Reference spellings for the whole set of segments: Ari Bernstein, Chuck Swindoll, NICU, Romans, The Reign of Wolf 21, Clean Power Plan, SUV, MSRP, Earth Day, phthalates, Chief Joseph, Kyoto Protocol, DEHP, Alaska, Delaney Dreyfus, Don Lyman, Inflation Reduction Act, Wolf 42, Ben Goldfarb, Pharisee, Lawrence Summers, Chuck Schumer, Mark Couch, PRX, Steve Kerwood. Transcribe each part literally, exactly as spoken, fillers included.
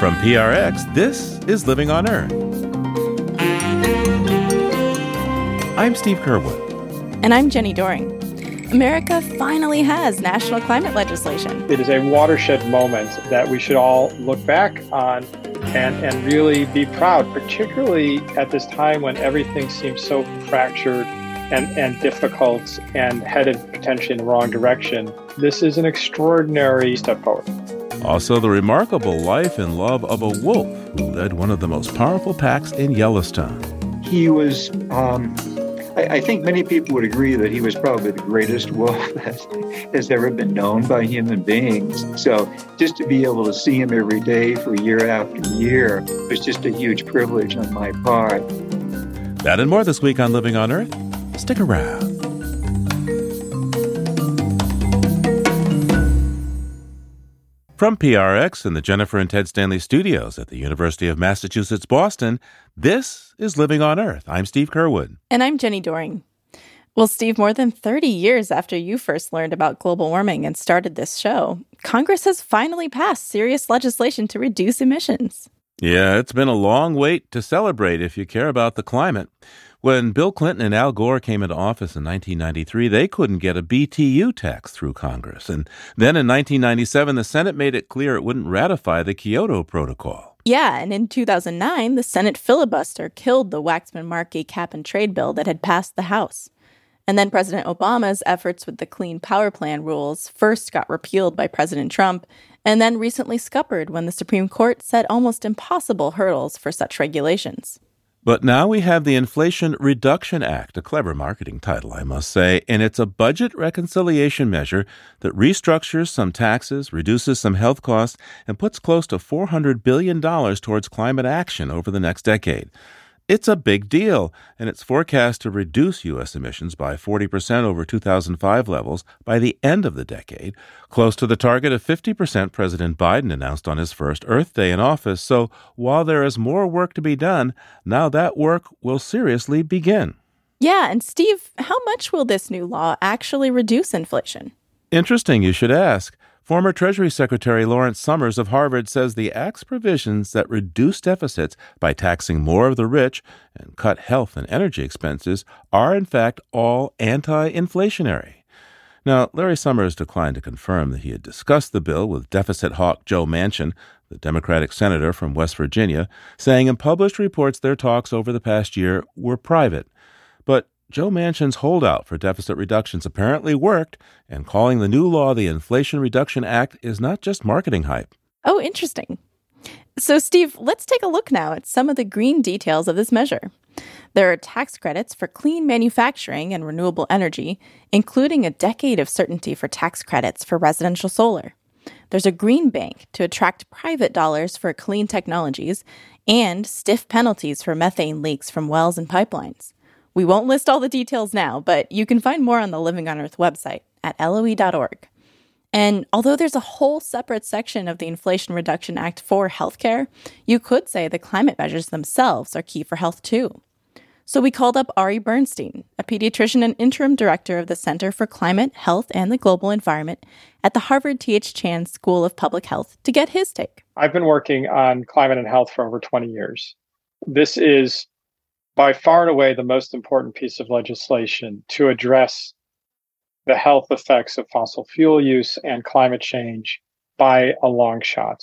From P R X, this is Living on Earth. I'm Steve Kerwood. And I'm Jenny Doering. America finally has national climate legislation. It is a watershed moment that we should all look back on and, and really be proud, particularly at this time when everything seems so fractured and, and difficult and headed potentially in the wrong direction. This is an extraordinary step forward. Also, the remarkable life and love of a wolf who led one of the most powerful packs in Yellowstone. He was, um, I, I think many people would agree that he was probably the greatest wolf that has ever been known by human beings. So just to be able to see him every day for year after year was just a huge privilege on my part. That and more this week on Living on Earth. Stick around. From P R X and the Jennifer and Ted Stanley Studios at the University of Massachusetts Boston, this is Living on Earth. I'm Steve Kerwood. And I'm Jenny Doering. Well, Steve, more than thirty years after you first learned about global warming and started this show, Congress has finally passed serious legislation to reduce emissions. Yeah, it's been a long wait to celebrate if you care about the climate. When Bill Clinton and Al Gore came into office in nineteen ninety-three, they couldn't get a B T U tax through Congress. And then in nineteen ninety-seven, the Senate made it clear it wouldn't ratify the Kyoto Protocol. Yeah, and in two thousand nine, the Senate filibuster killed the Waxman-Markey cap-and-trade bill that had passed the House. And then President Obama's efforts with the Clean Power Plan rules first got repealed by President Trump, and then recently scuppered when the Supreme Court set almost impossible hurdles for such regulations. But now we have the Inflation Reduction Act, a clever marketing title, I must say, and it's a budget reconciliation measure that restructures some taxes, reduces some health costs, and puts close to four hundred billion dollars towards climate action over the next decade. It's a big deal, and it's forecast to reduce U S emissions by forty percent over two thousand five levels by the end of the decade, close to the target of fifty percent President Biden announced on his first Earth Day in office. So while there is more work to be done, now that work will seriously begin. Yeah, and Steve, how much will this new law actually reduce inflation? Interesting you should ask. Former Treasury Secretary Lawrence Summers of Harvard says the Act's provisions that reduce deficits by taxing more of the rich and cut health and energy expenses are, in fact, all anti-inflationary. Now, Larry Summers declined to confirm that he had discussed the bill with deficit hawk Joe Manchin, the Democratic senator from West Virginia, saying in published reports their talks over the past year were private. But Joe Manchin's holdout for deficit reductions apparently worked, and calling the new law the Inflation Reduction Act is not just marketing hype. Oh, interesting. So, Steve, let's take a look now at some of the green details of this measure. There are tax credits for clean manufacturing and renewable energy, including a decade of certainty for tax credits for residential solar. There's a green bank to attract private dollars for clean technologies and stiff penalties for methane leaks from wells and pipelines. We won't list all the details now, but you can find more on the Living on Earth website at L O E dot org. And although there's a whole separate section of the Inflation Reduction Act for healthcare, you could say the climate measures themselves are key for health too. So we called up Ari Bernstein, a pediatrician and interim director of the Center for Climate, Health, and the Global Environment at the Harvard T H Chan School of Public Health, to get his take. I've been working on climate and health for over twenty years. This is by far and away the most important piece of legislation to address the health effects of fossil fuel use and climate change by a long shot.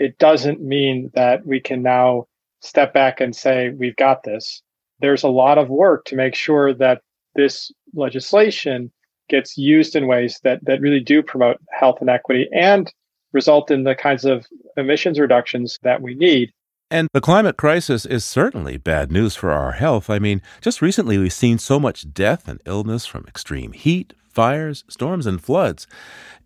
It doesn't mean that we can now step back and say, we've got this. There's a lot of work to make sure that this legislation gets used in ways that, that really do promote health and equity and result in the kinds of emissions reductions that we need. And the climate crisis is certainly bad news for our health. I mean, just recently we've seen so much death and illness from extreme heat, fires, storms, and floods.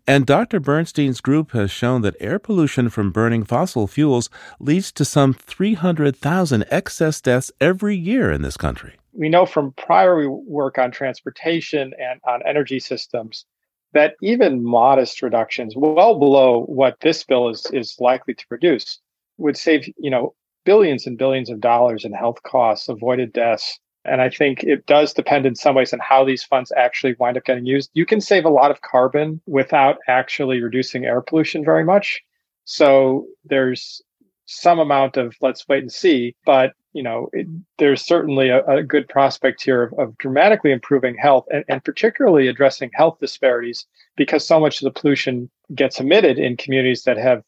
And Doctor Bernstein's group has shown that air pollution from burning fossil fuels leads to some three hundred thousand excess deaths every year in this country. We know from prior work on transportation and on energy systems that even modest reductions, well below what this bill is, is likely to produce, would save, you know, billions and billions of dollars in health costs, avoided deaths. And I think it does depend in some ways on how these funds actually wind up getting used. You can save a lot of carbon without actually reducing air pollution very much. So there's some amount of let's wait and see. But, you know, it, there's certainly a, a good prospect here of, of dramatically improving health and, and particularly addressing health disparities, because so much of the pollution gets emitted in communities that have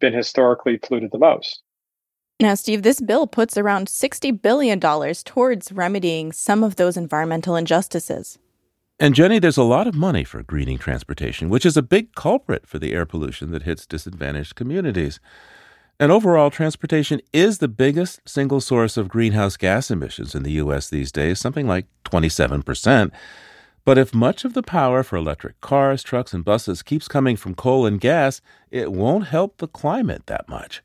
been historically polluted the most. Now, Steve, this bill puts around sixty billion dollars towards remedying some of those environmental injustices. And Jenny, there's a lot of money for greening transportation, which is a big culprit for the air pollution that hits disadvantaged communities. And overall, transportation is the biggest single source of greenhouse gas emissions in the U S these days, something like twenty-seven percent. But if much of the power for electric cars, trucks, and buses keeps coming from coal and gas, it won't help the climate that much.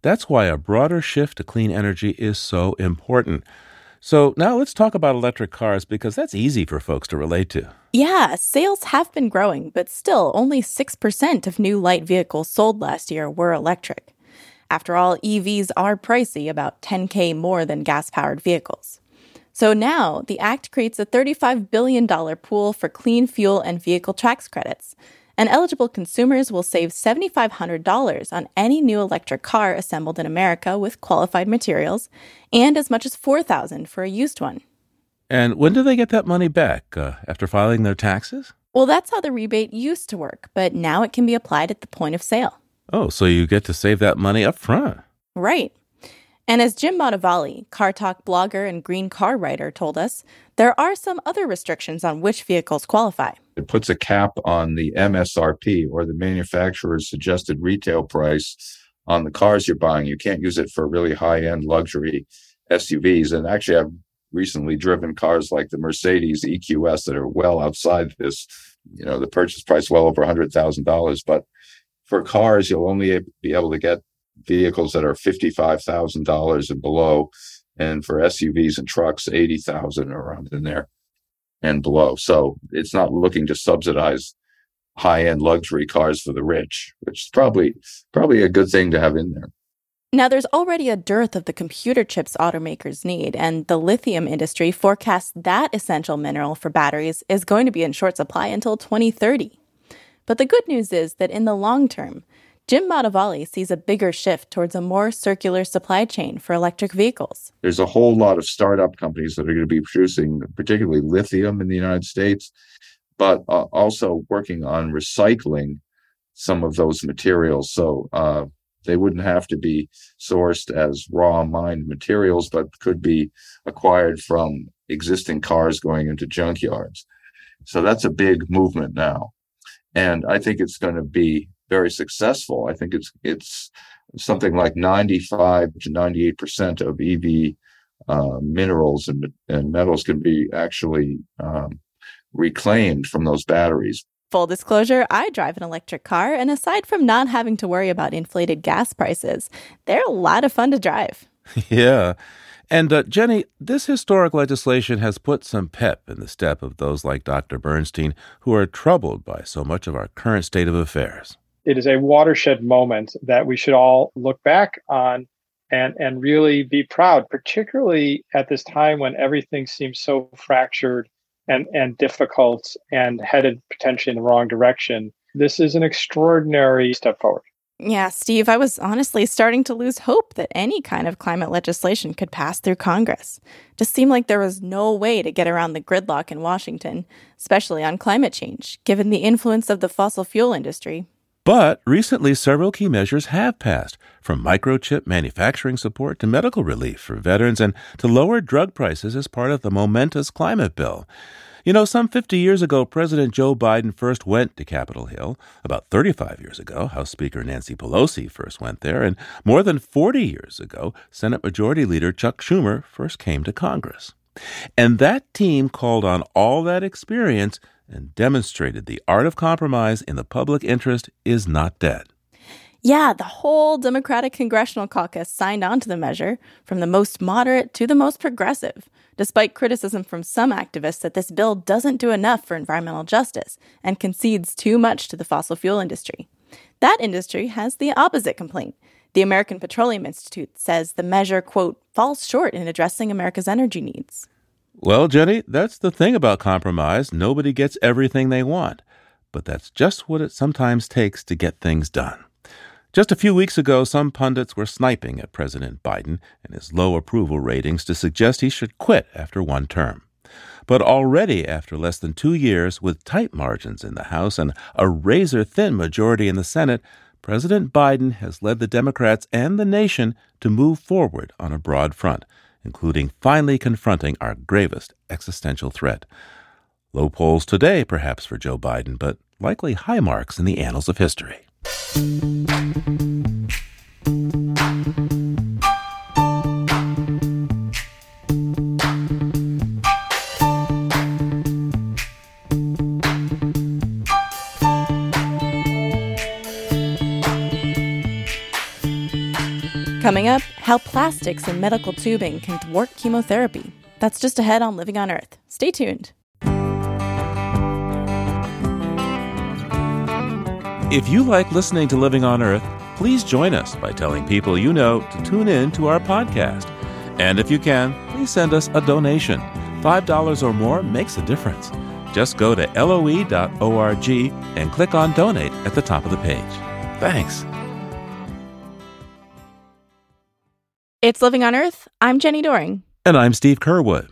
That's why a broader shift to clean energy is so important. So now let's talk about electric cars, because that's easy for folks to relate to. Yeah, sales have been growing, but still only six percent of new light vehicles sold last year were electric. After all, E Vs are pricey, about ten thousand dollars more than gas-powered vehicles. So now the act creates a thirty-five billion dollars pool for clean fuel and vehicle tax credits, and eligible consumers will save seven thousand five hundred dollars on any new electric car assembled in America with qualified materials, and as much as four thousand dollars for a used one. And when do they get that money back? Uh, after filing their taxes? Well, that's how the rebate used to work, but now it can be applied at the point of sale. Oh, so you get to save that money up front. Right. And as Jim Montavali, car talk blogger and green car writer, told us, there are some other restrictions on which vehicles qualify. It puts a cap on the M S R P, or the manufacturer's suggested retail price, on the cars you're buying. You can't use it for really high-end luxury S U Vs. And actually, I've recently driven cars like the Mercedes E Q S that are well outside this, you know, the purchase price well over one hundred thousand dollars. But for cars, you'll only be able to get vehicles that are fifty-five thousand dollars and below, and for S U Vs and trucks, eighty thousand dollars around in there and below. So it's not looking to subsidize high-end luxury cars for the rich, which is probably probably a good thing to have in there. Now, there's already a dearth of the computer chips automakers need, and the lithium industry forecasts that essential mineral for batteries is going to be in short supply until twenty thirty. But the good news is that in the long term, Jim Montavali sees a bigger shift towards a more circular supply chain for electric vehicles. There's a whole lot of startup companies that are going to be producing particularly lithium in the United States, but uh, also working on recycling some of those materials. So uh, they wouldn't have to be sourced as raw mined materials, but could be acquired from existing cars going into junkyards. So that's a big movement now. And I think it's going to be very successful. I think it's it's something like ninety-five to ninety-eight percent of E V uh, minerals and, and metals can be actually um, reclaimed from those batteries. Full disclosure, I drive an electric car, and aside from not having to worry about inflated gas prices, they're a lot of fun to drive. Yeah. And uh, Jenny, this historic legislation has put some pep in the step of those like Doctor Bernstein who are troubled by so much of our current state of affairs. It is a watershed moment that we should all look back on and, and really be proud, particularly at this time when everything seems so fractured and, and difficult and headed potentially in the wrong direction. This is an extraordinary step forward. Yeah, Steve, I was honestly starting to lose hope that any kind of climate legislation could pass through Congress. Just seemed like there was no way to get around the gridlock in Washington, especially on climate change, given the influence of the fossil fuel industry. But recently, several key measures have passed, from microchip manufacturing support to medical relief for veterans and to lower drug prices as part of the momentous climate bill. You know, some fifty years ago, President Joe Biden first went to Capitol Hill. About thirty-five years ago, House Speaker Nancy Pelosi first went there. And more than forty years ago, Senate Majority Leader Chuck Schumer first came to Congress. And that team called on all that experience and demonstrated the art of compromise in the public interest is not dead. Yeah, the whole Democratic Congressional Caucus signed on to the measure, from the most moderate to the most progressive, despite criticism from some activists that this bill doesn't do enough for environmental justice and concedes too much to the fossil fuel industry. That industry has the opposite complaint. The American Petroleum Institute says the measure, quote, falls short in addressing America's energy needs. Well, Jenny, that's the thing about compromise. Nobody gets everything they want. But that's just what it sometimes takes to get things done. Just a few weeks ago, some pundits were sniping at President Biden and his low approval ratings to suggest he should quit after one term. But already after less than two years, with tight margins in the House and a razor-thin majority in the Senate, President Biden has led the Democrats and the nation to move forward on a broad front, including finally confronting our gravest existential threat. Low polls today, perhaps, for Joe Biden, but likely high marks in the annals of history. Coming up, how plastics and medical tubing can thwart chemotherapy. That's just ahead on Living on Earth. Stay tuned. If you like listening to Living on Earth, please join us by telling people you know to tune in to our podcast. And if you can, please send us a donation. five dollars or more makes a difference. Just go to L O E dot org and click on Donate at the top of the page. Thanks. It's Living on Earth. I'm Jenny Doring. And I'm Steve Curwood.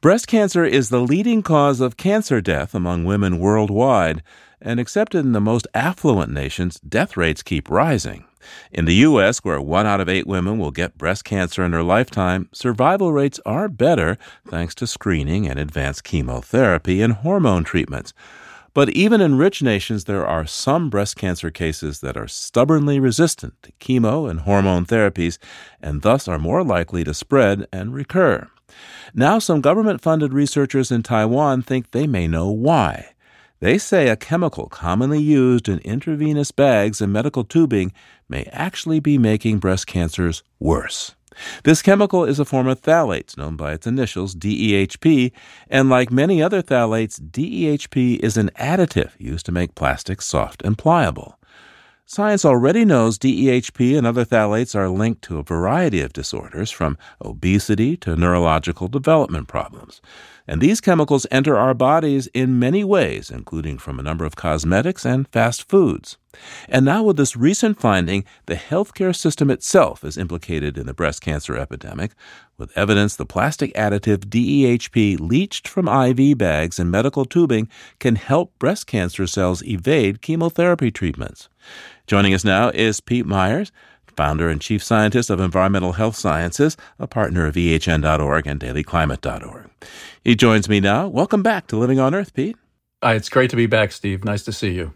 Breast cancer is the leading cause of cancer death among women worldwide, and except in the most affluent nations, death rates keep rising. In the U S, where one out of eight women will get breast cancer in her lifetime, survival rates are better thanks to screening and advanced chemotherapy and hormone treatments. But even in rich nations, there are some breast cancer cases that are stubbornly resistant to chemo and hormone therapies and thus are more likely to spread and recur. Now, some government-funded researchers in Taiwan think they may know why. They say a chemical commonly used in intravenous bags and medical tubing may actually be making breast cancers worse. This chemical is a form of phthalates known by its initials D E H P, and like many other phthalates, D E H P is an additive used to make plastics soft and pliable. Science already knows D E H P and other phthalates are linked to a variety of disorders, from obesity to neurological development problems. And these chemicals enter our bodies in many ways, including from a number of cosmetics and fast foods. And now with this recent finding, the healthcare system itself is implicated in the breast cancer epidemic, with evidence the plastic additive D E H P leached from I V bags and medical tubing can help breast cancer cells evade chemotherapy treatments. Joining us now is Pete Myers, founder and chief scientist of Environmental Health Sciences, a partner of E H N dot org and daily climate dot org. He joins me now. Welcome back to Living on Earth, Pete. Uh, it's great to be back, Steve. Nice to see you.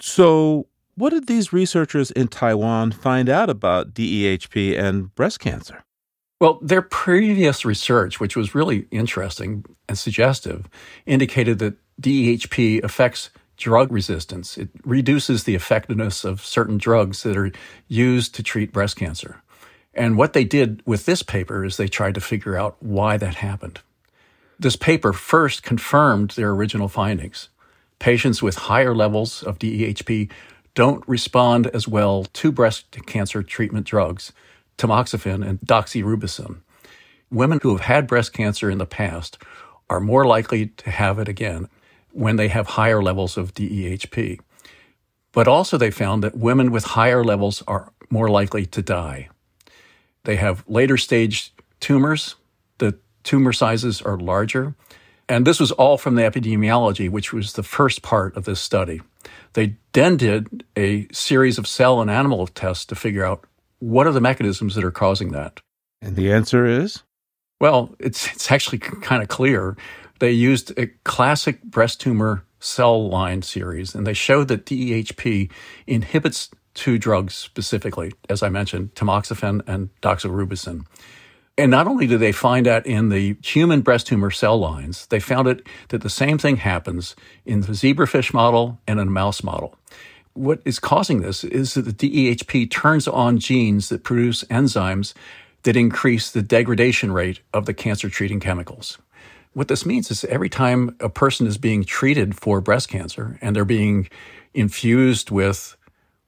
So what did these researchers in Taiwan find out about D E H P and breast cancer? Well, their previous research, which was really interesting and suggestive, indicated that D E H P affects drug resistance. It reduces the effectiveness of certain drugs that are used to treat breast cancer. And what they did with this paper is they tried to figure out why that happened. This paper first confirmed their original findings. Patients with higher levels of D E H P don't respond as well to breast cancer treatment drugs, tamoxifen and doxorubicin. Women who have had breast cancer in the past are more likely to have it again when they have higher levels of D E H P. But also they found that women with higher levels are more likely to die. They have later stage tumors. The tumor sizes are larger. And this was all from the epidemiology, which was the first part of this study. They then did a series of cell and animal tests to figure out what are the mechanisms that are causing that. And the answer is? Well, it's it's actually kind of clear. They used a classic breast tumor cell line series, and they showed that D E H P inhibits two drugs specifically, as I mentioned, tamoxifen and doxorubicin. And not only do they find that in the human breast tumor cell lines, they found it that the same thing happens in the zebrafish model and in a mouse model. What is causing this is that the D E H P turns on genes that produce enzymes that increase the degradation rate of the cancer-treating chemicals. What this means is every time a person is being treated for breast cancer and they're being infused with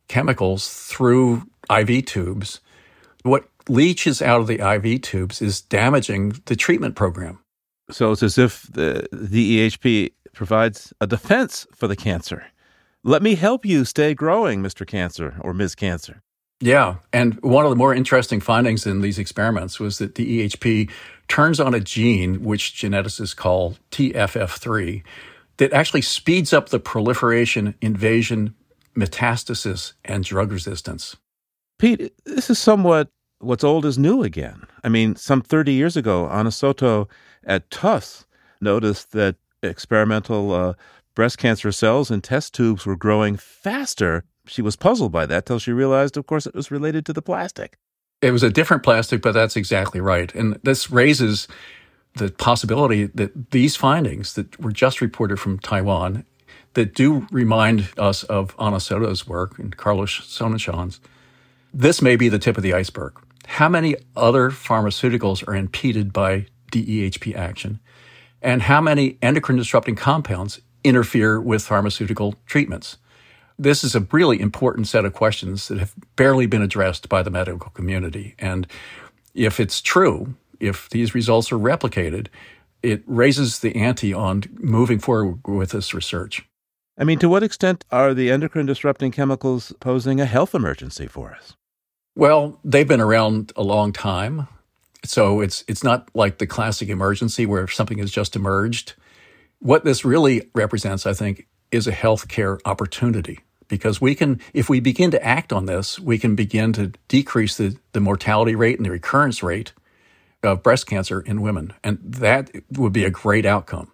chemicals through I V tubes, what leaches out of the I V tubes is damaging the treatment program. So it's as if the D E H P provides a defense for the cancer. Let me help you stay growing, Mister Cancer or Miz Cancer. Yeah. And one of the more interesting findings in these experiments was that D E H P turns on a gene, which geneticists call T F F three, that actually speeds up the proliferation, invasion, metastasis, and drug resistance. Pete, this is somewhat what's old is new again. I mean, some thirty years ago, Ana Soto at Tufts noticed that experimental uh, breast cancer cells in test tubes were growing faster. She was puzzled by that till she realized, of course, it was related to the plastic. It was a different plastic, but that's exactly right. And this raises the possibility that these findings that were just reported from Taiwan that do remind us of Ana Soto's work and Carlos Sonnenschein's, this may be the tip of the iceberg. How many other pharmaceuticals are impeded by D E H P action? And how many endocrine-disrupting compounds interfere with pharmaceutical treatments? This is a really important set of questions that have barely been addressed by the medical community. And if it's true, if these results are replicated, it raises the ante on moving forward with this research. I mean, to what extent are the endocrine-disrupting chemicals posing a health emergency for us? Well, they've been around a long time. So it's it's not like the classic emergency where something has just emerged. What this really represents, I think, is a healthcare opportunity. Because we can, if we begin to act on this, we can begin to decrease the, the mortality rate and the recurrence rate of breast cancer in women. And that would be a great outcome.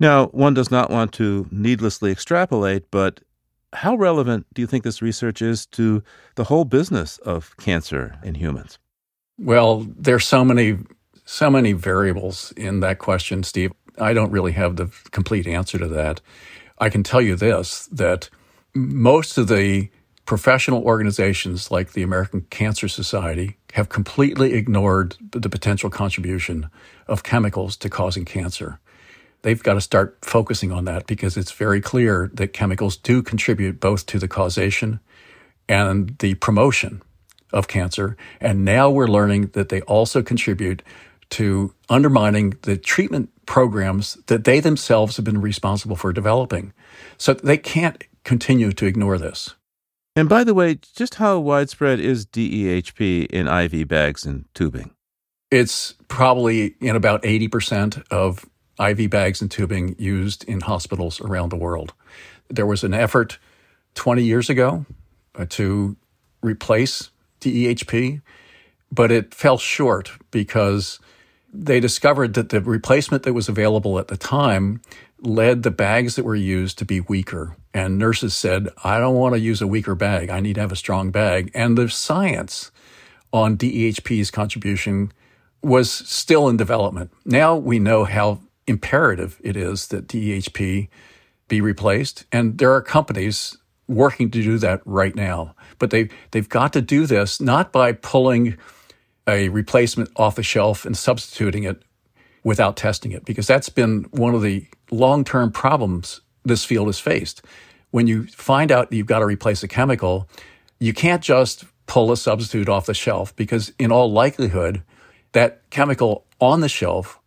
Now, one does not want to needlessly extrapolate, but how relevant do you think this research is to the whole business of cancer in humans? Well, there's so many, so many variables in that question, Steve. I don't really have the complete answer to that. I can tell you this, that most of the professional organizations like the American Cancer Society have completely ignored the potential contribution of chemicals to causing cancer. They've got to start focusing on that because it's very clear that chemicals do contribute both to the causation and the promotion of cancer. And now we're learning that they also contribute to undermining the treatment programs that they themselves have been responsible for developing. So they can't continue to ignore this. And by the way, just how widespread is D E H P in I V bags and tubing? It's probably in about eighty percent of I V bags and tubing used in hospitals around the world. There was an effort twenty years ago to replace D E H P, but it fell short because they discovered that the replacement that was available at the time led the bags that were used to be weaker. And nurses said, I don't want to use a weaker bag. I need to have a strong bag. And the science on D E H P's contribution was still in development. Now we know how imperative it is that D E H P be replaced. And there are companies working to do that right now. But they, they've got to do this not by pulling a replacement off the shelf and substituting it without testing it, because that's been one of the long-term problems this field has faced. When you find out you've got to replace a chemical, you can't just pull a substitute off the shelf because in all likelihood, that chemical on the shelf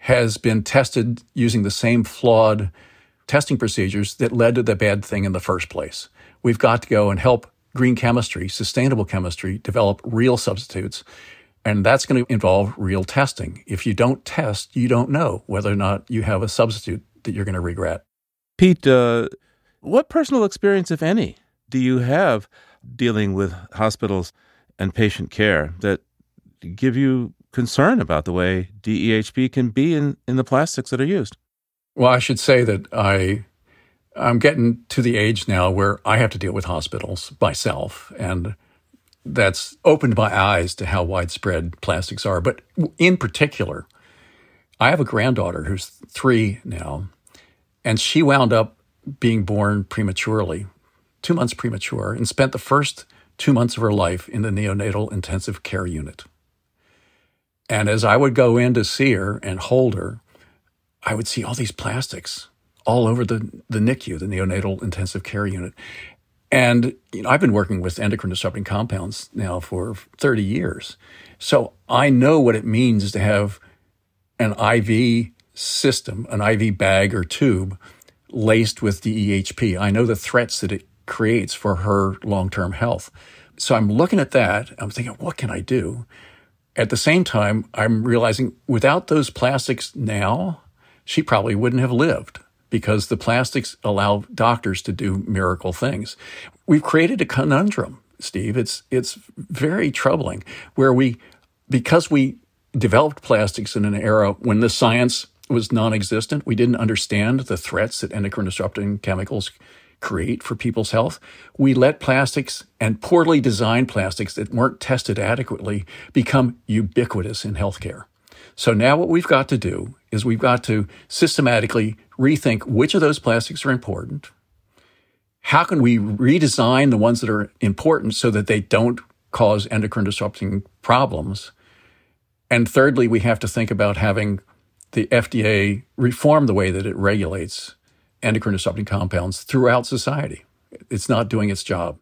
has been tested using the same flawed testing procedures that led to the bad thing in the first place. We've got to go and help green chemistry, sustainable chemistry, develop real substitutes, and that's going to involve real testing. If you don't test, you don't know whether or not you have a substitute that you're going to regret. Pete, uh, what personal experience, if any, do you have dealing with hospitals and patient care that give you concern about the way D E H P can be in, in the plastics that are used? Well, I should say that I, I'm getting to the age now where I have to deal with hospitals myself, and that's opened my eyes to how widespread plastics are. But in particular, I have a granddaughter who's three now, and she wound up being born prematurely, two months premature, and spent the first two months of her life in the neonatal intensive care unit. And as I would go in to see her and hold her, I would see all these plastics all over the, the N I C U, the neonatal intensive care unit. And you know, I've been working with endocrine disrupting compounds now for thirty years. So I know what it means to have an I V system, an I V bag or tube laced with D E H P. I know the threats that it creates for her long-term health. So I'm looking at that. I'm thinking, what can I do? At the same time, I'm realizing without those plastics now, she probably wouldn't have lived because the plastics allow doctors to do miracle things. We've created a conundrum, Steve. It's it's very troubling where we, because we developed plastics in an era when the science was non-existent, we didn't understand the threats that endocrine disrupting chemicals create for people's health. We let plastics and poorly designed plastics that weren't tested adequately become ubiquitous in healthcare. So now what we've got to do is we've got to systematically rethink which of those plastics are important. How can we redesign the ones that are important so that they don't cause endocrine disrupting problems? And thirdly, we have to think about having the F D A reform the way that it regulates endocrine disrupting compounds throughout society. It's not doing its job.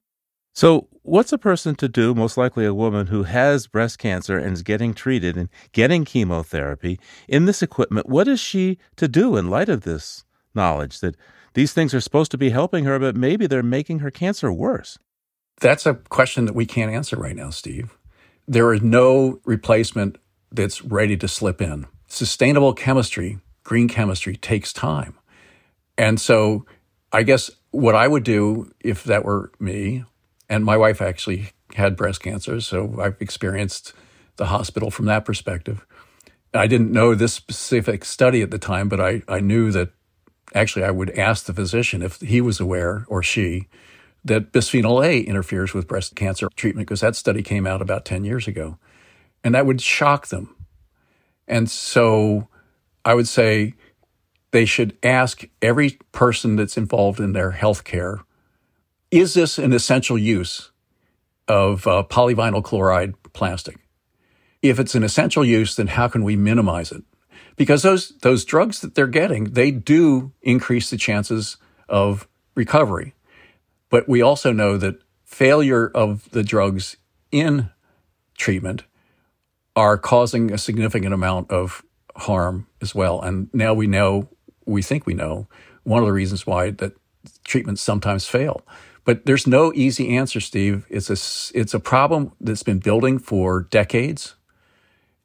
So what's a person to do, most likely a woman who has breast cancer and is getting treated and getting chemotherapy in this equipment? What is she to do in light of this knowledge that these things are supposed to be helping her, but maybe they're making her cancer worse? That's a question that we can't answer right now, Steve. There is no replacement that's ready to slip in. Sustainable chemistry, green chemistry, takes time. And so I guess what I would do if that were me, and my wife actually had breast cancer, so I've experienced the hospital from that perspective. I didn't know this specific study at the time, but I, I knew that actually I would ask the physician if he was aware, or she, that bisphenol A interferes with breast cancer treatment, because that study came out about ten years ago. And that would shock them. And so I would say they should ask every person that's involved in their healthcare, is this an essential use of uh, polyvinyl chloride plastic? If it's an essential use, then how can we minimize it? Because those those drugs that they're getting, they do increase the chances of recovery. But we also know that failure of the drugs in treatment are causing a significant amount of harm as well. And now we know, we think we know, one of the reasons why that treatments sometimes fail. But there's no easy answer, Steve. It's a, it's a problem that's been building for decades,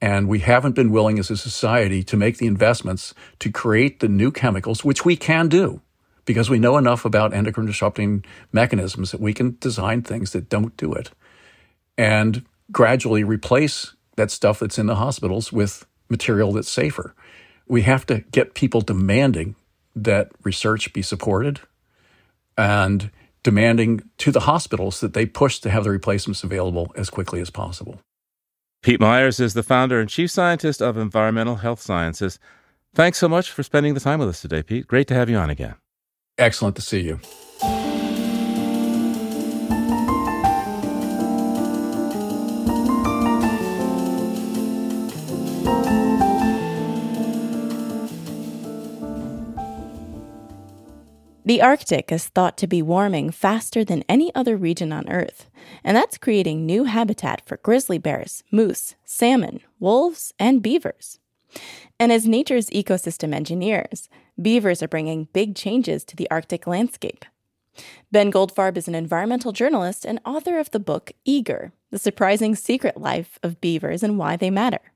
and we haven't been willing as a society to make the investments to create the new chemicals, which we can do, because we know enough about endocrine disrupting mechanisms that we can design things that don't do it, and gradually replace that stuff that's in the hospitals with material that's safer. We have to get people demanding that research be supported and demanding to the hospitals that they push to have the replacements available as quickly as possible. Pete Myers is the founder and chief scientist of Environmental Health Sciences. Thanks so much for spending the time with us today, Pete. Great to have you on again. Excellent to see you. The Arctic is thought to be warming faster than any other region on Earth, and that's creating new habitat for grizzly bears, moose, salmon, wolves, and beavers. And as nature's ecosystem engineers, beavers are bringing big changes to the Arctic landscape. Ben Goldfarb is an environmental journalist and author of the book Eager, The Surprising Secret Life of Beavers and Why They Matter.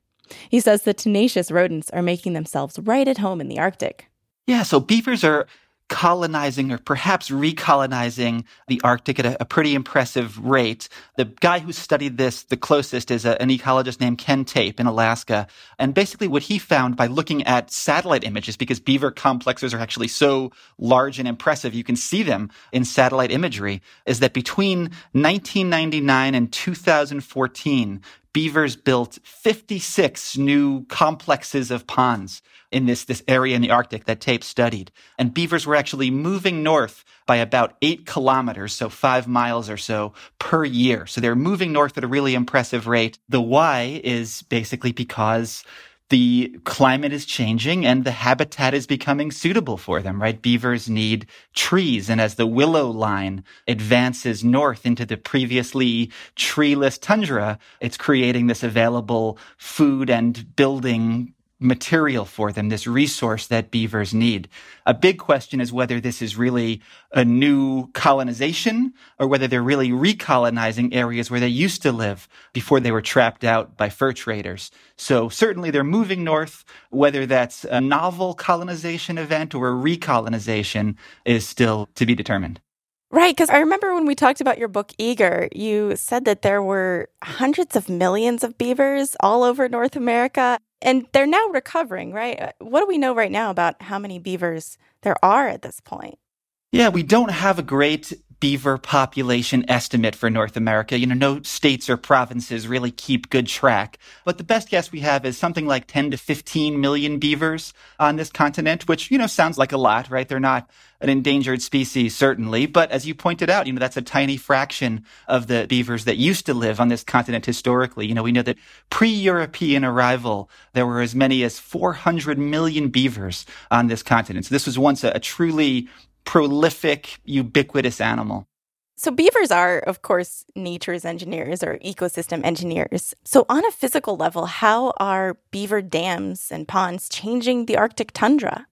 He says the tenacious rodents are making themselves right at home in the Arctic. Yeah, so beavers are colonizing or perhaps recolonizing the Arctic at a, a pretty impressive rate. The guy who studied this the closest is a, an ecologist named Ken Tape in Alaska. And basically what he found by looking at satellite images, because beaver complexes are actually so large and impressive, you can see them in satellite imagery, is that between nineteen ninety-nine and two thousand fourteen, beavers built fifty-six new complexes of ponds in this, this area in the Arctic that Tape studied. And beavers were actually moving north by about eight kilometers, so five miles or so per year. So they're moving north at a really impressive rate. The why is basically because the climate is changing and the habitat is becoming suitable for them, right? Beavers need trees. And as the willow line advances north into the previously treeless tundra, it's creating this available food and building material for them, this resource that beavers need. A big question is whether this is really a new colonization or whether they're really recolonizing areas where they used to live before they were trapped out by fur traders. So certainly they're moving north. Whether that's a novel colonization event or a recolonization is still to be determined. Right, because I remember when we talked about your book, Eager, you said that there were hundreds of millions of beavers all over North America, and they're now recovering, right? What do we know right now about how many beavers there are at this point? Yeah, we don't have a great beaver population estimate for North America. You know, no states or provinces really keep good track. But the best guess we have is something like ten to fifteen million beavers on this continent, which, you know, sounds like a lot, right? They're not an endangered species, certainly. But as you pointed out, you know, that's a tiny fraction of the beavers that used to live on this continent historically. You know, we know that pre-European arrival, there were as many as four hundred million beavers on this continent. So this was once a, a truly prolific, ubiquitous animal. So beavers are, of course, nature's engineers or ecosystem engineers. So on a physical level, how are beaver dams and ponds changing the Arctic tundra?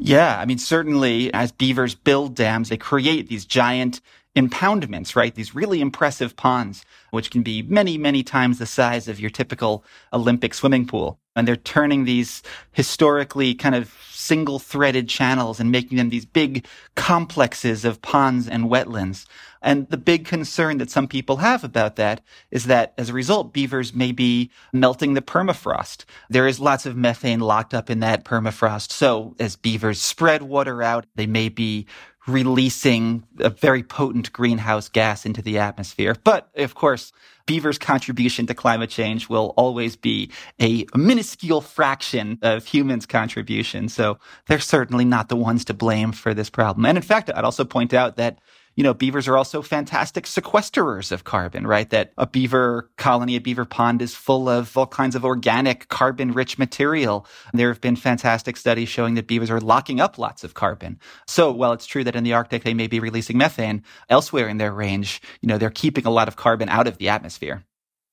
Yeah, I mean, certainly as beavers build dams, they create these giant impoundments, right? These really impressive ponds, which can be many, many times the size of your typical Olympic swimming pool. And they're turning these historically kind of single-threaded channels and making them these big complexes of ponds and wetlands. And the big concern that some people have about that is that, as a result, beavers may be melting the permafrost. There is lots of methane locked up in that permafrost. So as beavers spread water out, they may be releasing a very potent greenhouse gas into the atmosphere. But, of course, beavers' contribution to climate change will always be a minuscule fraction of humans' contribution. So they're certainly not the ones to blame for this problem. And in fact, I'd also point out that, you know, beavers are also fantastic sequesterers of carbon, right? That a beaver colony, a beaver pond is full of all kinds of organic carbon-rich material. There have been fantastic studies showing that beavers are locking up lots of carbon. So while it's true that in the Arctic they may be releasing methane, elsewhere in their range, you know, they're keeping a lot of carbon out of the atmosphere.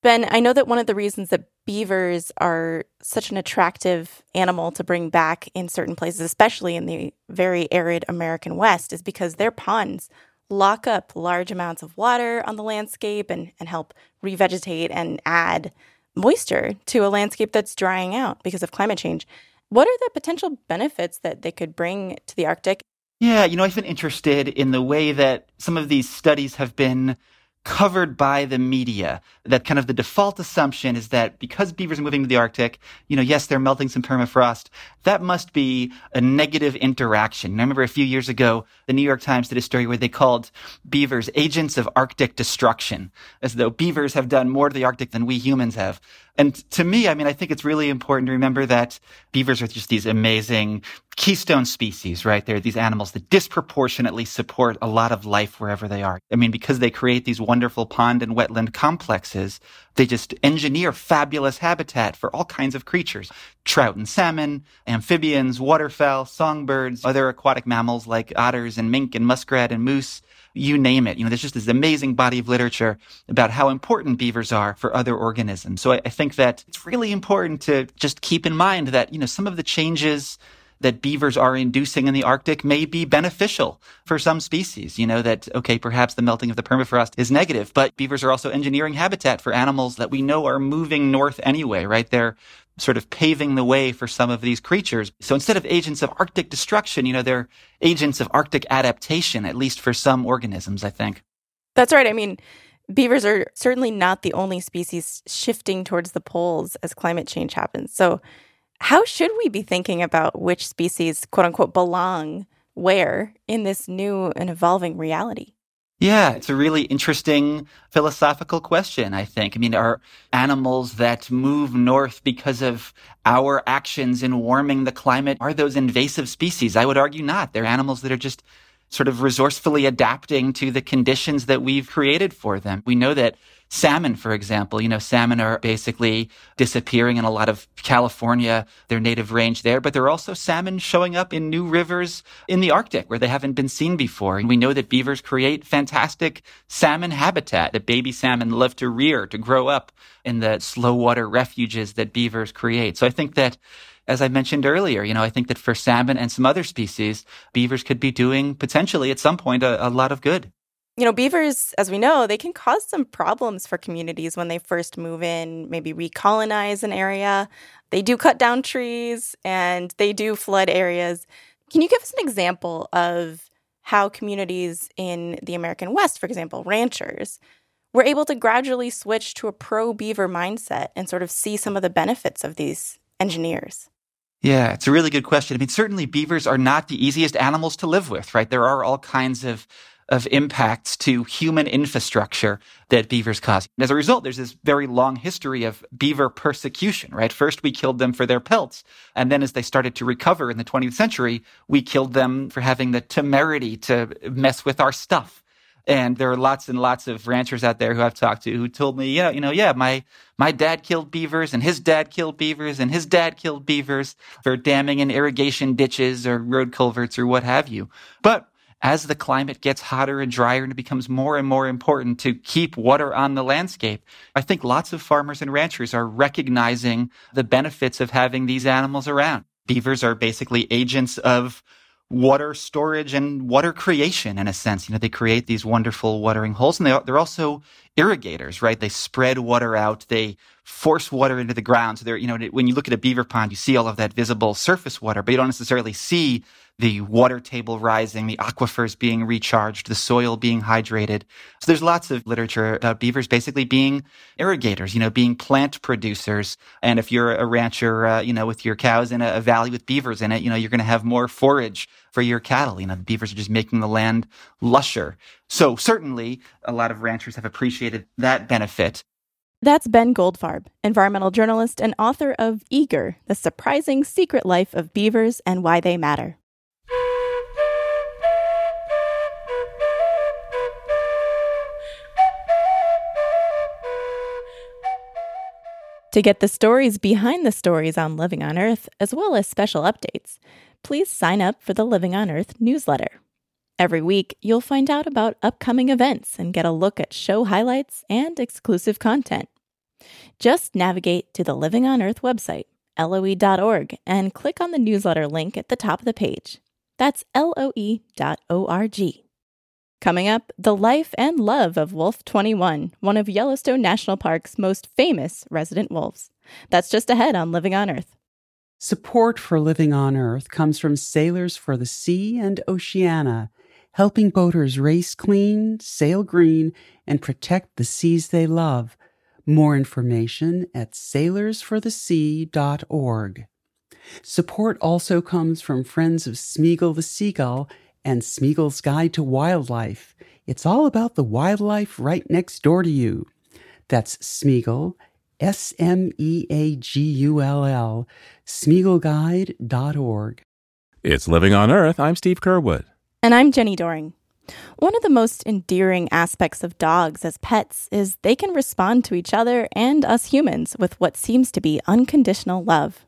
Ben, I know that one of the reasons that beavers are such an attractive animal to bring back in certain places, especially in the very arid American West, is because their ponds lock up large amounts of water on the landscape and, and help revegetate and add moisture to a landscape that's drying out because of climate change. What are the potential benefits that they could bring to the Arctic? Yeah, you know, I've been interested in the way that some of these studies have been covered by the media. That kind of the default assumption is that because beavers are moving to the Arctic, you know, yes, they're melting some permafrost. That must be a negative interaction. And I remember a few years ago, the New York Times did a story where they called beavers agents of Arctic destruction, as though beavers have done more to the Arctic than we humans have. And to me, I mean, I think it's really important to remember that beavers are just these amazing keystone species, right? They're these animals that disproportionately support a lot of life wherever they are. I mean, because they create these wonderful pond and wetland complexes, they just engineer fabulous habitat for all kinds of creatures, trout and salmon, amphibians, waterfowl, songbirds, other aquatic mammals like otters and mink and muskrat and moose. You name it. You know, there's just this amazing body of literature about how important beavers are for other organisms. So I, I think that it's really important to just keep in mind that, you know, some of the changes that beavers are inducing in the Arctic may be beneficial for some species. You know, that, okay, perhaps the melting of the permafrost is negative, but beavers are also engineering habitat for animals that we know are moving north anyway, right? They're sort of paving the way for some of these creatures. So instead of agents of Arctic destruction, you know, they're agents of Arctic adaptation, at least for some organisms, I think. That's right. I mean, beavers are certainly not the only species shifting towards the poles as climate change happens. So how should we be thinking about which species, quote unquote, belong where in this new and evolving reality? Yeah, it's a really interesting philosophical question, I think. I mean, are animals that move north because of our actions in warming the climate, are those invasive species? I would argue not. They're animals that are just sort of resourcefully adapting to the conditions that we've created for them. We know that salmon, for example, you know, salmon are basically disappearing in a lot of California, their native range there, but there are also salmon showing up in new rivers in the Arctic where they haven't been seen before. And we know that beavers create fantastic salmon habitat, that baby salmon love to rear, to grow up in the slow water refuges that beavers create. So I think that as I mentioned earlier, you know, I think that for salmon and some other species, beavers could be doing potentially at some point a, a lot of good. You know, beavers, as we know, they can cause some problems for communities when they first move in, maybe recolonize an area. They do cut down trees and they do flood areas. Can you give us an example of how communities in the American West, for example, ranchers, were able to gradually switch to a pro-beaver mindset and sort of see some of the benefits of these engineers? Yeah, it's a really good question. I mean, certainly beavers are not the easiest animals to live with, right? There are all kinds of of impacts to human infrastructure that beavers cause. And as a result, there's this very long history of beaver persecution, right? First, we killed them for their pelts. And then as they started to recover in the twentieth century, we killed them for having the temerity to mess with our stuff. And there are lots and lots of ranchers out there who I've talked to who told me, yeah, you know, yeah, my my dad killed beavers and his dad killed beavers and his dad killed beavers for damming and irrigation ditches or road culverts or what have you. But as the climate gets hotter and drier and it becomes more and more important to keep water on the landscape, I think lots of farmers and ranchers are recognizing the benefits of having these animals around. Beavers are basically agents of water storage and water creation, in a sense. You know, they create these wonderful watering holes, and they, they're also irrigators, right? They spread water out. They force water into the ground. So they're, you know, when you look at a beaver pond, you see all of that visible surface water, but you don't necessarily see the water table rising, the aquifers being recharged, the soil being hydrated. So there's lots of literature about beavers basically being irrigators, you know, being plant producers. And if you're a rancher, uh, you know, with your cows in a, a valley with beavers in it, you know, you're going to have more forage for your cattle. You know, the beavers are just making the land lusher. So certainly a lot of ranchers have appreciated that benefit. That's Ben Goldfarb, environmental journalist and author of Eager, The Surprising Secret Life of Beavers and Why They Matter. To get the stories behind the stories on Living on Earth, as well as special updates, please sign up for the Living on Earth newsletter. Every week, you'll find out about upcoming events and get a look at show highlights and exclusive content. Just navigate to the Living on Earth website, L O E dot org, and click on the newsletter link at the top of the page. That's L O E dot org. Coming up, the life and love of Wolf twenty-one, one of Yellowstone National Park's most famous resident wolves. That's just ahead on Living on Earth. Support for Living on Earth comes from Sailors for the Sea and Oceana, helping boaters race clean, sail green, and protect the seas they love. More information at sailors for the sea dot org. Support also comes from Friends of Smeagol the Seagull and Smeagol's Guide to Wildlife. It's all about the wildlife right next door to you. That's Smeagol, S M E A G U L L, Smeagol Guide dot org. It's Living on Earth. I'm Steve Curwood. And I'm Jenny Doring. One of the most endearing aspects of dogs as pets is they can respond to each other and us humans with what seems to be unconditional love.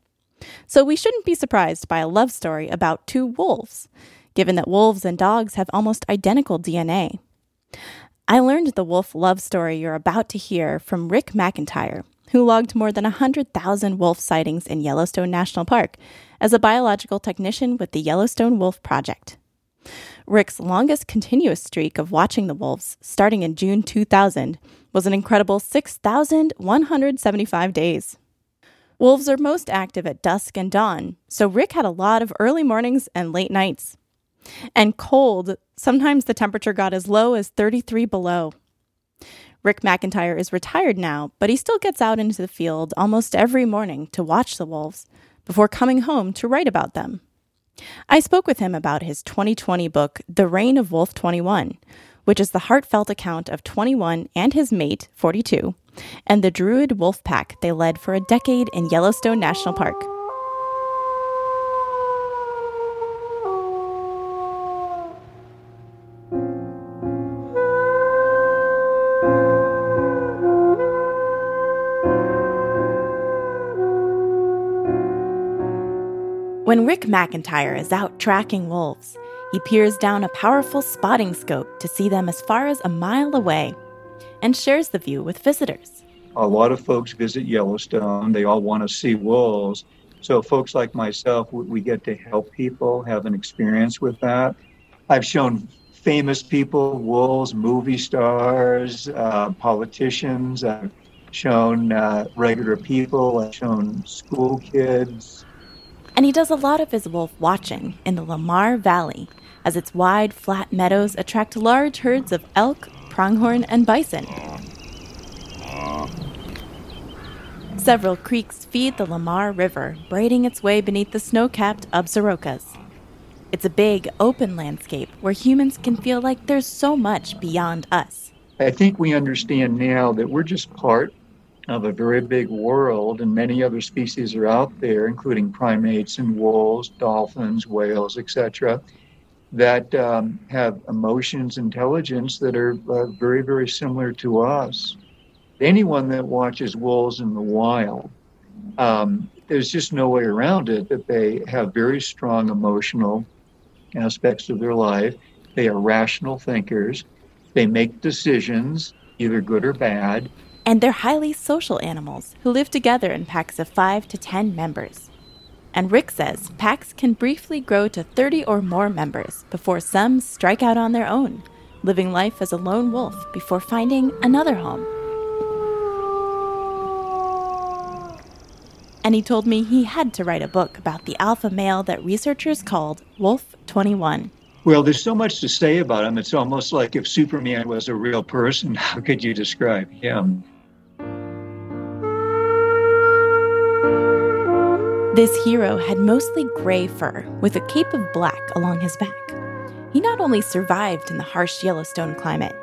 So we shouldn't be surprised by a love story about two wolves, given that wolves and dogs have almost identical D N A. I learned the wolf love story you're about to hear from Rick McIntyre, who logged more than one hundred thousand wolf sightings in Yellowstone National Park as a biological technician with the Yellowstone Wolf Project. Rick's longest continuous streak of watching the wolves, starting in June two thousand, was an incredible six thousand one hundred seventy-five days. Wolves are most active at dusk and dawn, so Rick had a lot of early mornings and late nights. And cold, sometimes the temperature got as low as thirty-three below. Rick McIntyre is retired now, but he still gets out into the field almost every morning to watch the wolves before coming home to write about them. I spoke with him about his twenty twenty book, The Reign of Wolf twenty-one, which is the heartfelt account of twenty-one and his mate, forty-two, and the Druid wolf pack they led for a decade in Yellowstone National Park. When Rick McIntyre is out tracking wolves, he peers down a powerful spotting scope to see them as far as a mile away and shares the view with visitors. A lot of folks visit Yellowstone. They all want to see wolves. So folks like myself, we get to help people have an experience with that. I've shown famous people, wolves, movie stars, uh, politicians. I've shown uh, regular people. I've shown school kids. And he does a lot of his wolf watching in the Lamar Valley, as its wide, flat meadows attract large herds of elk, pronghorn, and bison. Several creeks feed the Lamar River, braiding its way beneath the snow-capped Absarokas. It's a big, open landscape where humans can feel like there's so much beyond us. I think we understand now that we're just part of a very big world, and many other species are out there, including primates and wolves, dolphins, whales, et cetera, that um, have emotions, intelligence that are uh, very, very similar to us. Anyone that watches wolves in the wild, um, there's just no way around it that they have very strong emotional aspects of their life. They are rational thinkers. They make decisions, either good or bad. And they're highly social animals who live together in packs of five to ten members. And Rick says packs can briefly grow to thirty or more members before some strike out on their own, living life as a lone wolf before finding another home. And he told me he had to write a book about the alpha male that researchers called Wolf twenty-one. Well, there's so much to say about him. It's almost like if Superman was a real person, how could you describe him? This hero had mostly gray fur with a cape of black along his back. He not only survived in the harsh Yellowstone climate,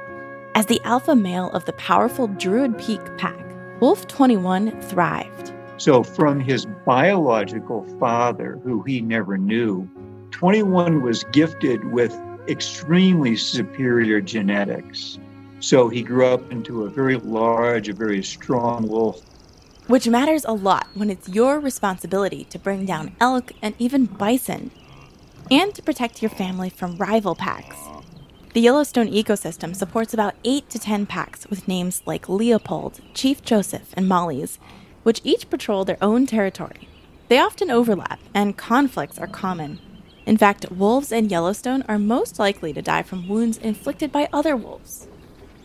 as the alpha male of the powerful Druid Peak pack, Wolf twenty-one thrived. So from his biological father, who he never knew, twenty-one was gifted with extremely superior genetics. So he grew up into a very large, a very strong wolf. Which matters a lot when it's your responsibility to bring down elk and even bison, and to protect your family from rival packs. The Yellowstone ecosystem supports about eight to ten packs with names like Leopold, Chief Joseph, and Molly's, which each patrol their own territory. They often overlap, and conflicts are common. In fact, wolves in Yellowstone are most likely to die from wounds inflicted by other wolves.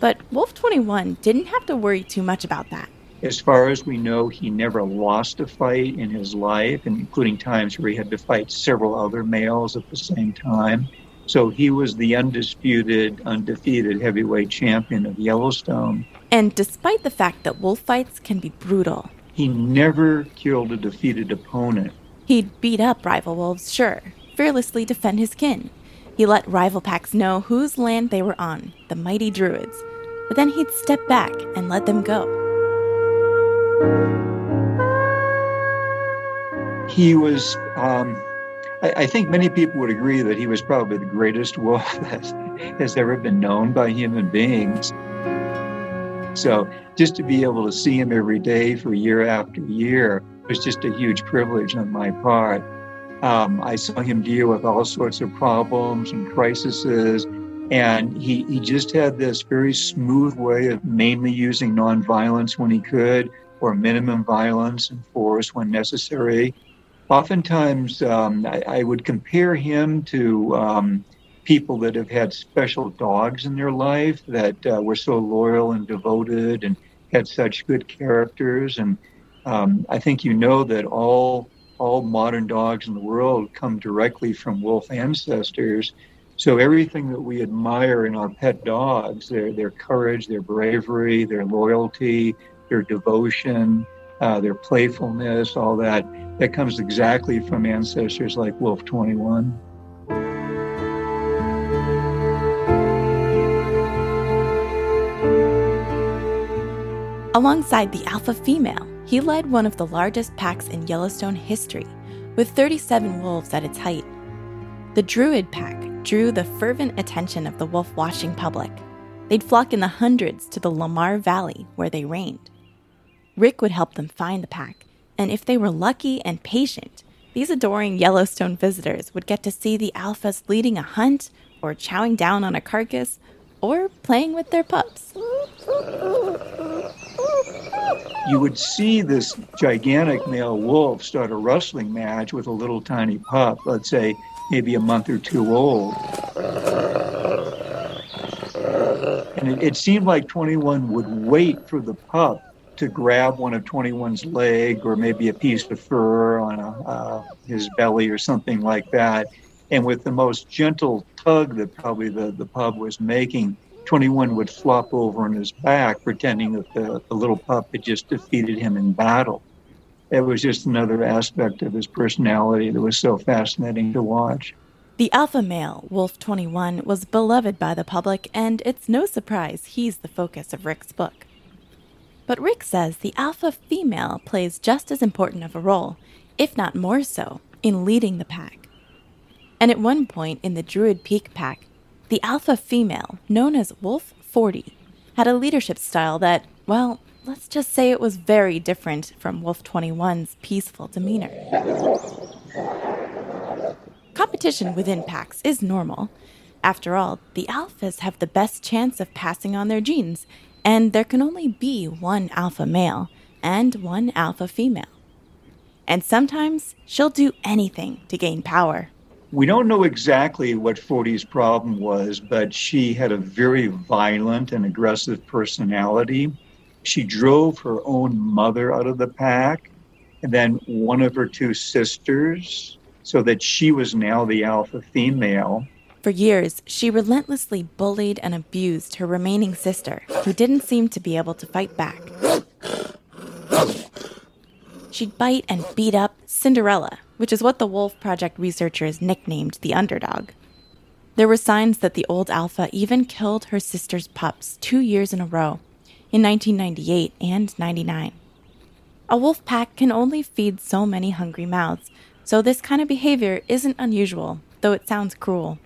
But Wolf twenty-one didn't have to worry too much about that. As far as we know, he never lost a fight in his life, including times where he had to fight several other males at the same time. So he was the undisputed, undefeated heavyweight champion of Yellowstone. And despite the fact that wolf fights can be brutal, he never killed a defeated opponent. He'd beat up rival wolves, sure, fearlessly defend his kin. He let rival packs know whose land they were on, the mighty Druids. But then he'd step back and let them go. He was, um, I, I think many people would agree that he was probably the greatest wolf that has ever been known by human beings. So just to be able to see him every day for year after year was just a huge privilege on my part. Um, I saw him deal with all sorts of problems and crises, and he, he just had this very smooth way of mainly using nonviolence when he could, or minimum violence and force when necessary. Oftentimes, um, I, I would compare him to Um, people that have had special dogs in their life that uh, were so loyal and devoted and had such good characters. And um, I think you know that all all modern dogs in the world come directly from wolf ancestors. So everything that we admire in our pet dogs, their, their courage, their bravery, their loyalty, their devotion, uh, their playfulness, all that, that comes exactly from ancestors like Wolf twenty-one. Alongside the alpha female, he led one of the largest packs in Yellowstone history, with thirty-seven wolves at its height. The Druid pack drew the fervent attention of the wolf-watching public. They'd flock in the hundreds to the Lamar Valley, where they reigned. Rick would help them find the pack, and if they were lucky and patient, these adoring Yellowstone visitors would get to see the alphas leading a hunt, or chowing down on a carcass, or playing with their pups. you would see this gigantic male wolf start a wrestling match with a little tiny pup, let's say maybe a month or two old. And it, it seemed like twenty-one would wait for the pup to grab one of twenty-one's leg or maybe a piece of fur on a, uh, his belly or something like that. And with the most gentle tug that probably the, the pup was making, twenty-one would flop over on his back, pretending that the, the little pup had just defeated him in battle. It was just another aspect of his personality that was so fascinating to watch. The alpha male, Wolf twenty-one, was beloved by the public, and it's no surprise he's the focus of Rick's book. But Rick says the alpha female plays just as important of a role, if not more so, in leading the pack. And at one point in the Druid Peak pack, the alpha female, known as Wolf forty, had a leadership style that, well, let's just say it was very different from Wolf twenty-one's peaceful demeanor. Competition within packs is normal. After all, the alphas have the best chance of passing on their genes, and there can only be one alpha male and one alpha female. And sometimes she'll do anything to gain power. We don't know exactly what forty's problem was, but she had a very violent and aggressive personality. She drove her own mother out of the pack, and then one of her two sisters, so that she was now the alpha female. For years, she relentlessly bullied and abused her remaining sister, who didn't seem to be able to fight back. She'd bite and beat up Cinderella, which is what the Wolf Project researchers nicknamed the underdog. There were signs that the old alpha even killed her sister's pups two years in a row, in nineteen ninety-eight and ninety-nine. A wolf pack can only feed so many hungry mouths, so this kind of behavior isn't unusual, though it sounds cruel.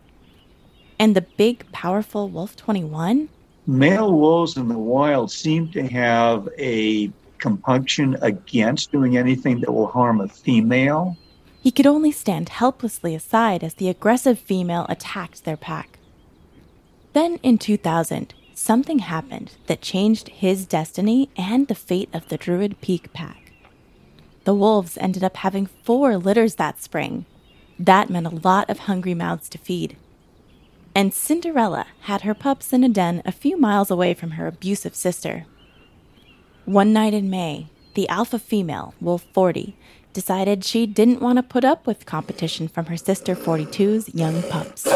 And the big, powerful Wolf twenty-one? Male wolves in the wild seem to have a compunction against doing anything that will harm a female. He could only stand helplessly aside as the aggressive female attacked their pack. Then in two thousand, something happened that changed his destiny and the fate of the Druid Peak pack. The wolves ended up having four litters that spring. That meant a lot of hungry mouths to feed. And Cinderella had her pups in a den a few miles away from her abusive sister. One night in May, the alpha female, Wolf forty, decided she didn't want to put up with competition from her sister forty-two's young pups.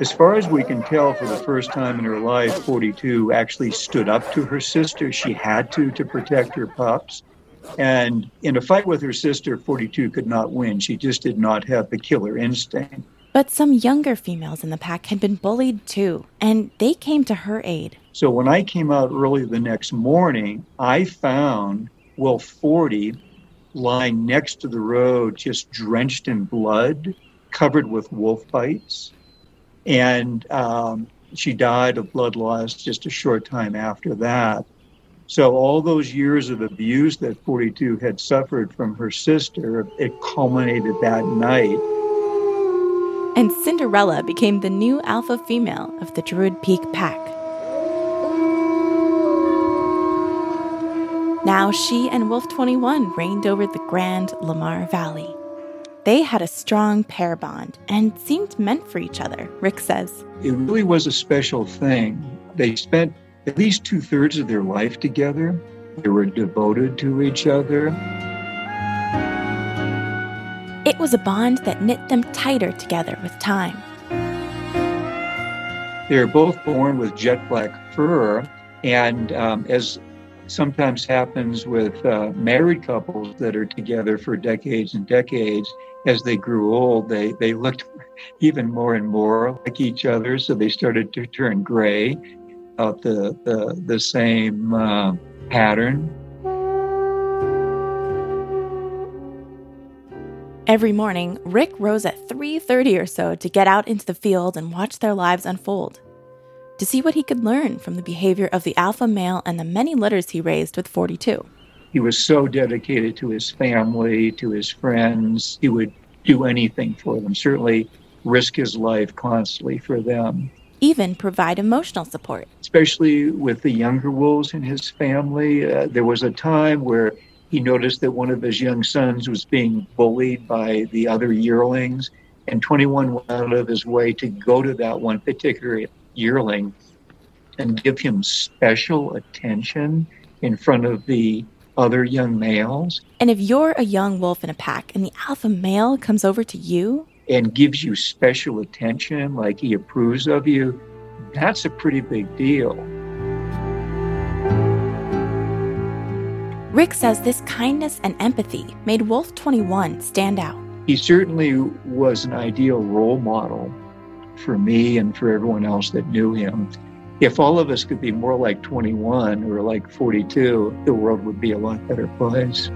As far as we can tell, for the first time in her life, forty-two actually stood up to her sister. She had to, to protect her pups. And in a fight with her sister, forty-two could not win. She just did not have the killer instinct. But some younger females in the pack had been bullied too, and they came to her aid. So when I came out early the next morning, I found Wolf forty lying next to the road, just drenched in blood, covered with wolf bites. And um, she died of blood loss just a short time after that. So all those years of abuse that forty-two had suffered from her sister, it culminated that night. And Cinderella became the new alpha female of the Druid Peak pack. Now she and Wolf twenty-one reigned over the grand Lamar Valley. They had a strong pair bond and seemed meant for each other, Rick says. It really was a special thing. They spent at least two-thirds of their life together. They were devoted to each other. It was a bond that knit them tighter together with time. They were both born with jet black fur, and um, as sometimes happens with uh, married couples that are together for decades and decades, as they grew old, they, they looked even more and more like each other, so they started to turn gray, out the, the, the same uh, pattern. Every morning, Rick rose at three thirty or so to get out into the field and watch their lives unfold, to see what he could learn from the behavior of the alpha male and the many litters he raised with forty-two. He was so dedicated to his family, to his friends. He would do anything for them, certainly risk his life constantly for them. even provide emotional support. Especially with the younger wolves in his family, uh, there was a time where he noticed that one of his young sons was being bullied by the other yearlings, and twenty-one went out of his way to go to that one particular yearling and give him special attention in front of the other young males. And if you're a young wolf in a pack and the alpha male comes over to you and gives you special attention, like he approves of you, that's a pretty big deal. Rick says this kindness and empathy made Wolf twenty-one stand out. He certainly was an ideal role model for me and for everyone else that knew him. If all of us could be more like twenty-one or like forty-two, the world would be a lot better place.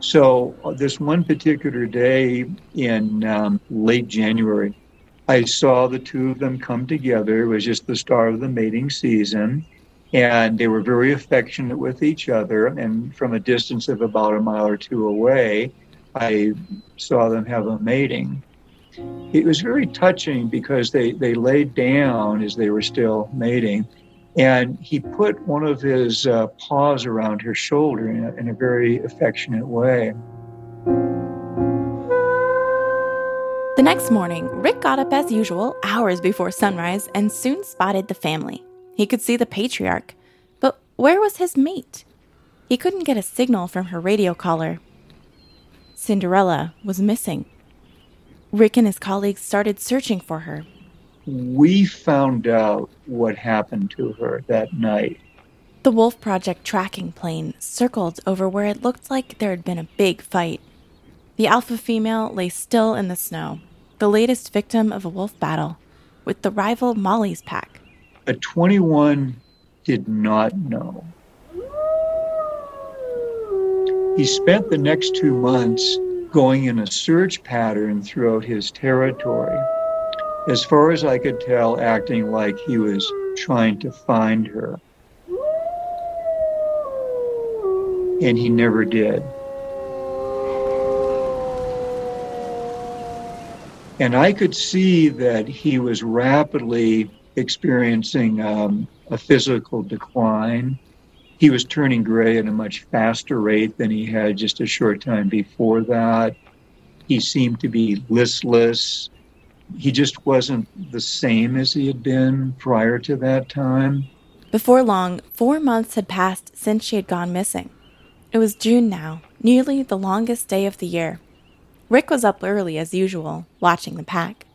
So this one particular day in um, late January, I saw the two of them come together. It was just the start of the mating season, and they were very affectionate with each other. And from a distance of about a mile or two away, I saw them have a mating. It was very touching because they, they laid down as they were still mating, and he put one of his uh, paws around her shoulder in a, in a very affectionate way. The next morning, Rick got up as usual, hours before sunrise, and soon spotted the family. He could see the patriarch, but where was his mate? He couldn't get a signal from her radio caller. Cinderella was missing. Rick and his colleagues started searching for her. We found out what happened to her that night. The Wolf Project tracking plane circled over where it looked like there had been a big fight. The alpha female lay still in the snow, the latest victim of a wolf battle, with the rival Molly's pack. A twenty-one did not know. He spent the next two months going in a search pattern throughout his territory, as far as I could tell, acting like he was trying to find her. And he never did. And I could see that he was rapidly experiencing um, a physical decline. He was turning gray at a much faster rate than he had just a short time before that. He seemed to be listless. He just wasn't the same as he had been prior to that time. Before long, four months had passed since she had gone missing. It was June now, nearly the longest day of the year. Rick was up early as usual, watching the pack.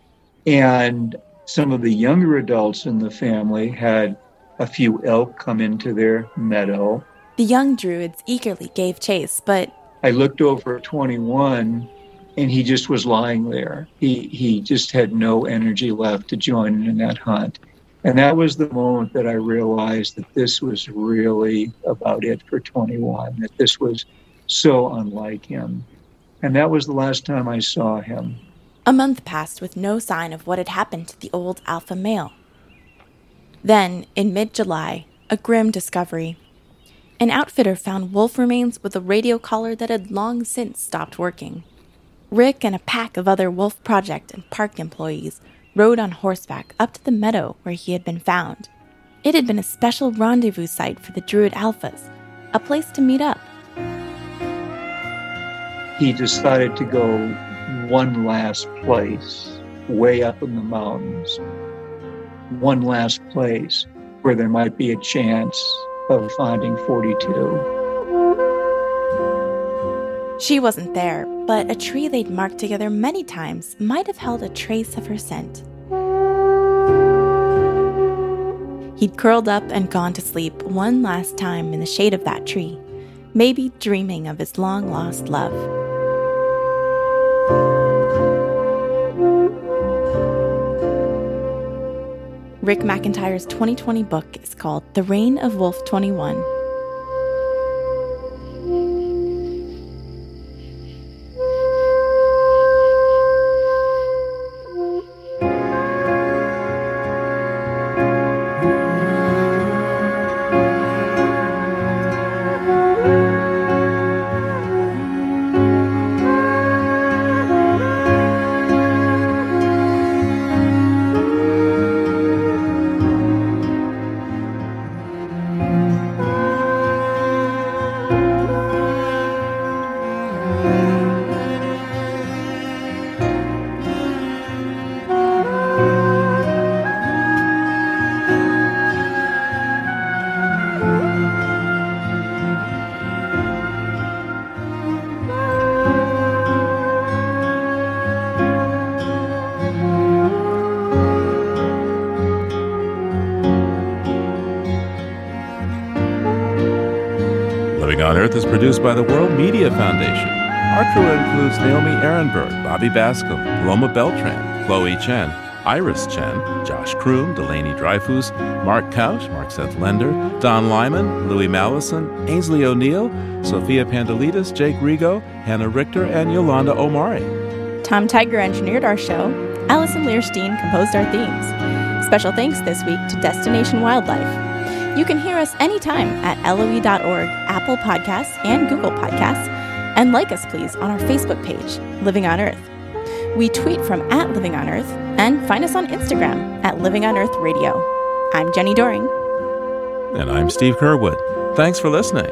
And some of the younger adults in the family had a few elk come into their meadow. The young druids eagerly gave chase, but I looked over at twenty-one, and he just was lying there. He he just had no energy left to join in that hunt. And that was the moment that I realized that this was really about it for twenty-one, that this was so unlike him. And that was the last time I saw him. A month passed with no sign of what had happened to the old alpha male. Then, in mid-July, a grim discovery. An outfitter found wolf remains with a radio collar that had long since stopped working. Rick and a pack of other Wolf Project and park employees rode on horseback up to the meadow where he had been found. It had been a special rendezvous site for the Druid Alphas, a place to meet up. He decided to go one last place, way up in the mountains. One last place where there might be a chance of finding forty-two. She wasn't there, but a tree they'd marked together many times might have held a trace of her scent. He'd curled up and gone to sleep one last time in the shade of that tree, maybe dreaming of his long-lost love. Rick McIntyre's twenty twenty book is called The Reign of Wolf twenty-one. Earth is produced by the World Media Foundation. Our crew includes Naomi Ehrenberg, Bobby Bascom, Paloma Beltran, Chloe Chen, Iris Chen, Josh Kroom, Delaney Dreyfus, Mark Couch, Mark Seth Lender, Don Lyman, Louis Mallison, Ainsley O'Neill, Sophia Pandelides, Jake Rigo, Hannah Richter, and Yolanda Omari. Tom Tiger engineered our show. Allison Learstein composed our themes. Special thanks this week to Destination Wildlife. You can hear us anytime at L O E dot org, Apple Podcasts, and Google Podcasts. And like us, please, on our Facebook page, Living on Earth. We tweet from at Living on Earth and find us on Instagram at Living on Earth Radio. I'm Jenny Doring. And I'm Steve Curwood. Thanks for listening.